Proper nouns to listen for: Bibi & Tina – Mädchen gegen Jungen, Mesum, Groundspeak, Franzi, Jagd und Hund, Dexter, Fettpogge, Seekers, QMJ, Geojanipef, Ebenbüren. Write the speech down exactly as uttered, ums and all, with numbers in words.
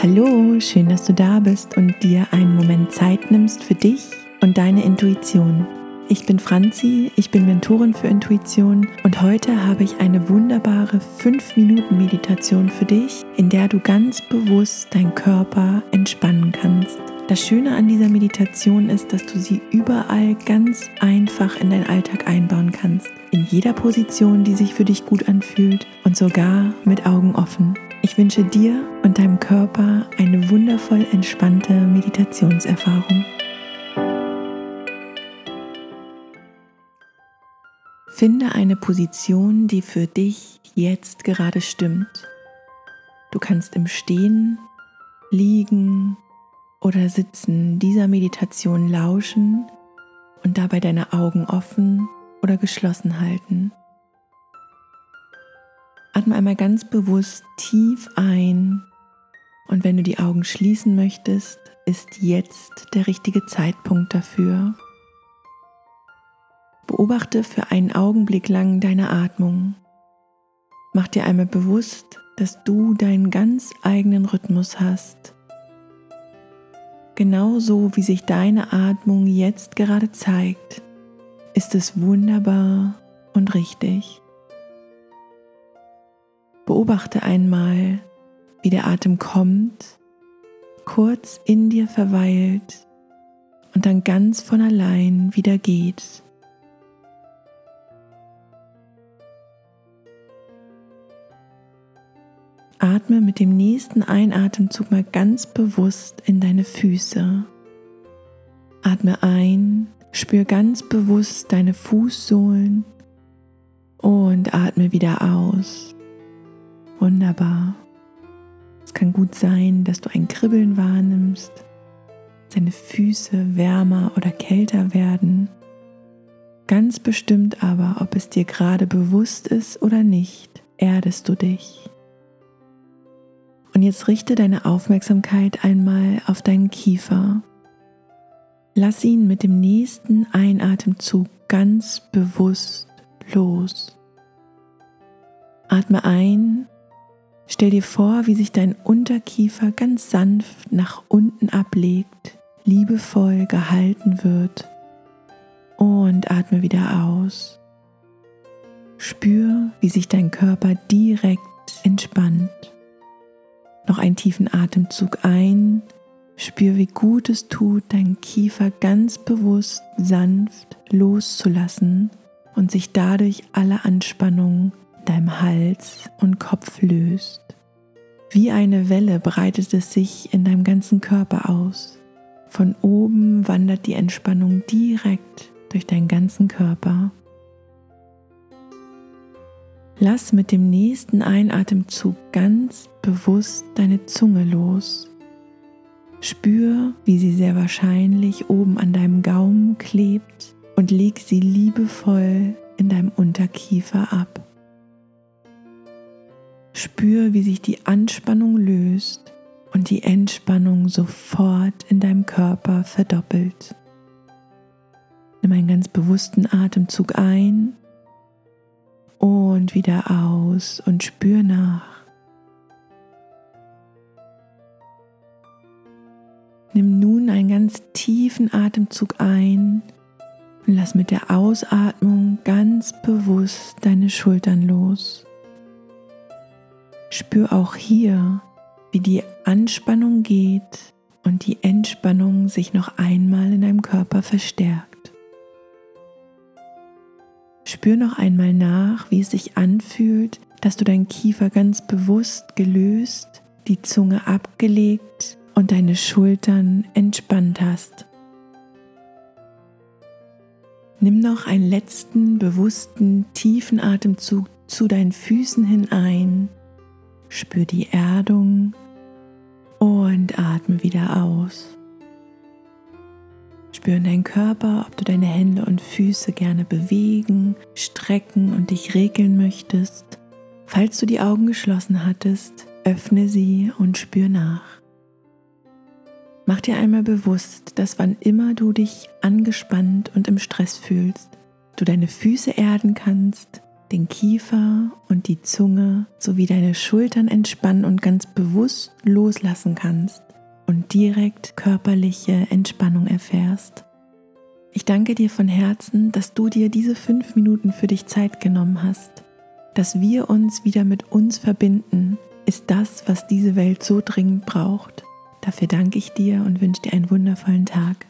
Hallo, schön, dass du da bist und dir einen Moment Zeit nimmst für dich und deine Intuition. Ich bin Franzi, ich bin Mentorin für Intuition und heute habe ich eine wunderbare fünf Minuten Meditation für dich, in der du ganz bewusst deinen Körper entspannen kannst. Das Schöne an dieser Meditation ist, dass du sie überall ganz einfach in deinen Alltag einbauen kannst. In jeder Position, die sich für dich gut anfühlt und sogar mit Augen offen. Ich wünsche dir und deinem Körper eine wundervoll entspannte Meditationserfahrung. Finde eine Position, die für dich jetzt gerade stimmt. Du kannst im Stehen, Liegen oder Sitzen dieser Meditation lauschen und dabei deine Augen offen oder geschlossen halten. Atme einmal ganz bewusst tief ein und wenn du die Augen schließen möchtest, ist jetzt der richtige Zeitpunkt dafür. Beobachte für einen Augenblick lang deine Atmung. Mach dir einmal bewusst, dass du deinen ganz eigenen Rhythmus hast. Genauso wie sich deine Atmung jetzt gerade zeigt, ist es wunderbar und richtig. Beobachte einmal, wie der Atem kommt, kurz in dir verweilt und dann ganz von allein wieder geht. Atme mit dem nächsten Einatemzug mal ganz bewusst in deine Füße. Atme ein, spür ganz bewusst deine Fußsohlen und atme wieder aus. Wunderbar. Es kann gut sein, dass du ein Kribbeln wahrnimmst, dass deine Füße wärmer oder kälter werden. Ganz bestimmt aber, ob es dir gerade bewusst ist oder nicht, erdest du dich. Und jetzt richte deine Aufmerksamkeit einmal auf deinen Kiefer. Lass ihn mit dem nächsten Einatemzug ganz bewusst los. Atme ein. Stell dir vor, wie sich dein Unterkiefer ganz sanft nach unten ablegt, liebevoll gehalten wird und atme wieder aus. Spür, wie sich dein Körper direkt entspannt. Noch einen tiefen Atemzug ein, spür, wie gut es tut, deinen Kiefer ganz bewusst sanft loszulassen und sich dadurch alle Anspannung deinem Hals und Kopf löst. Wie eine Welle breitet es sich in deinem ganzen Körper aus. Von oben wandert die Entspannung direkt durch deinen ganzen Körper. Lass mit dem nächsten Einatemzug ganz bewusst deine Zunge los. Spür, wie sie sehr wahrscheinlich oben an deinem Gaumen klebt und leg sie liebevoll in deinem Unterkiefer ab. Spür, wie sich die Anspannung löst und die Entspannung sofort in deinem Körper verdoppelt. Nimm einen ganz bewussten Atemzug ein und wieder aus und spür nach. Nimm nun einen ganz tiefen Atemzug ein und lass mit der Ausatmung ganz bewusst deine Schultern los. Spür auch hier, wie die Anspannung geht und die Entspannung sich noch einmal in deinem Körper verstärkt. Spür noch einmal nach, wie es sich anfühlt, dass du deinen Kiefer ganz bewusst gelöst, die Zunge abgelegt und deine Schultern entspannt hast. Nimm noch einen letzten, bewussten, tiefen Atemzug zu deinen Füßen hin ein. Spür die Erdung und atme wieder aus. Spür in deinen Körper, ob du deine Hände und Füße gerne bewegen, strecken und dich regeln möchtest. Falls du die Augen geschlossen hattest, öffne sie und spür nach. Mach dir einmal bewusst, dass wann immer du dich angespannt und im Stress fühlst, du deine Füße erden kannst den Kiefer und die Zunge sowie deine Schultern entspannen und ganz bewusst loslassen kannst und direkt körperliche Entspannung erfährst. Ich danke dir von Herzen, dass du dir diese fünf Minuten für dich Zeit genommen hast. Dass wir uns wieder mit uns verbinden, ist das, was diese Welt so dringend braucht. Dafür danke ich dir und wünsche dir einen wundervollen Tag.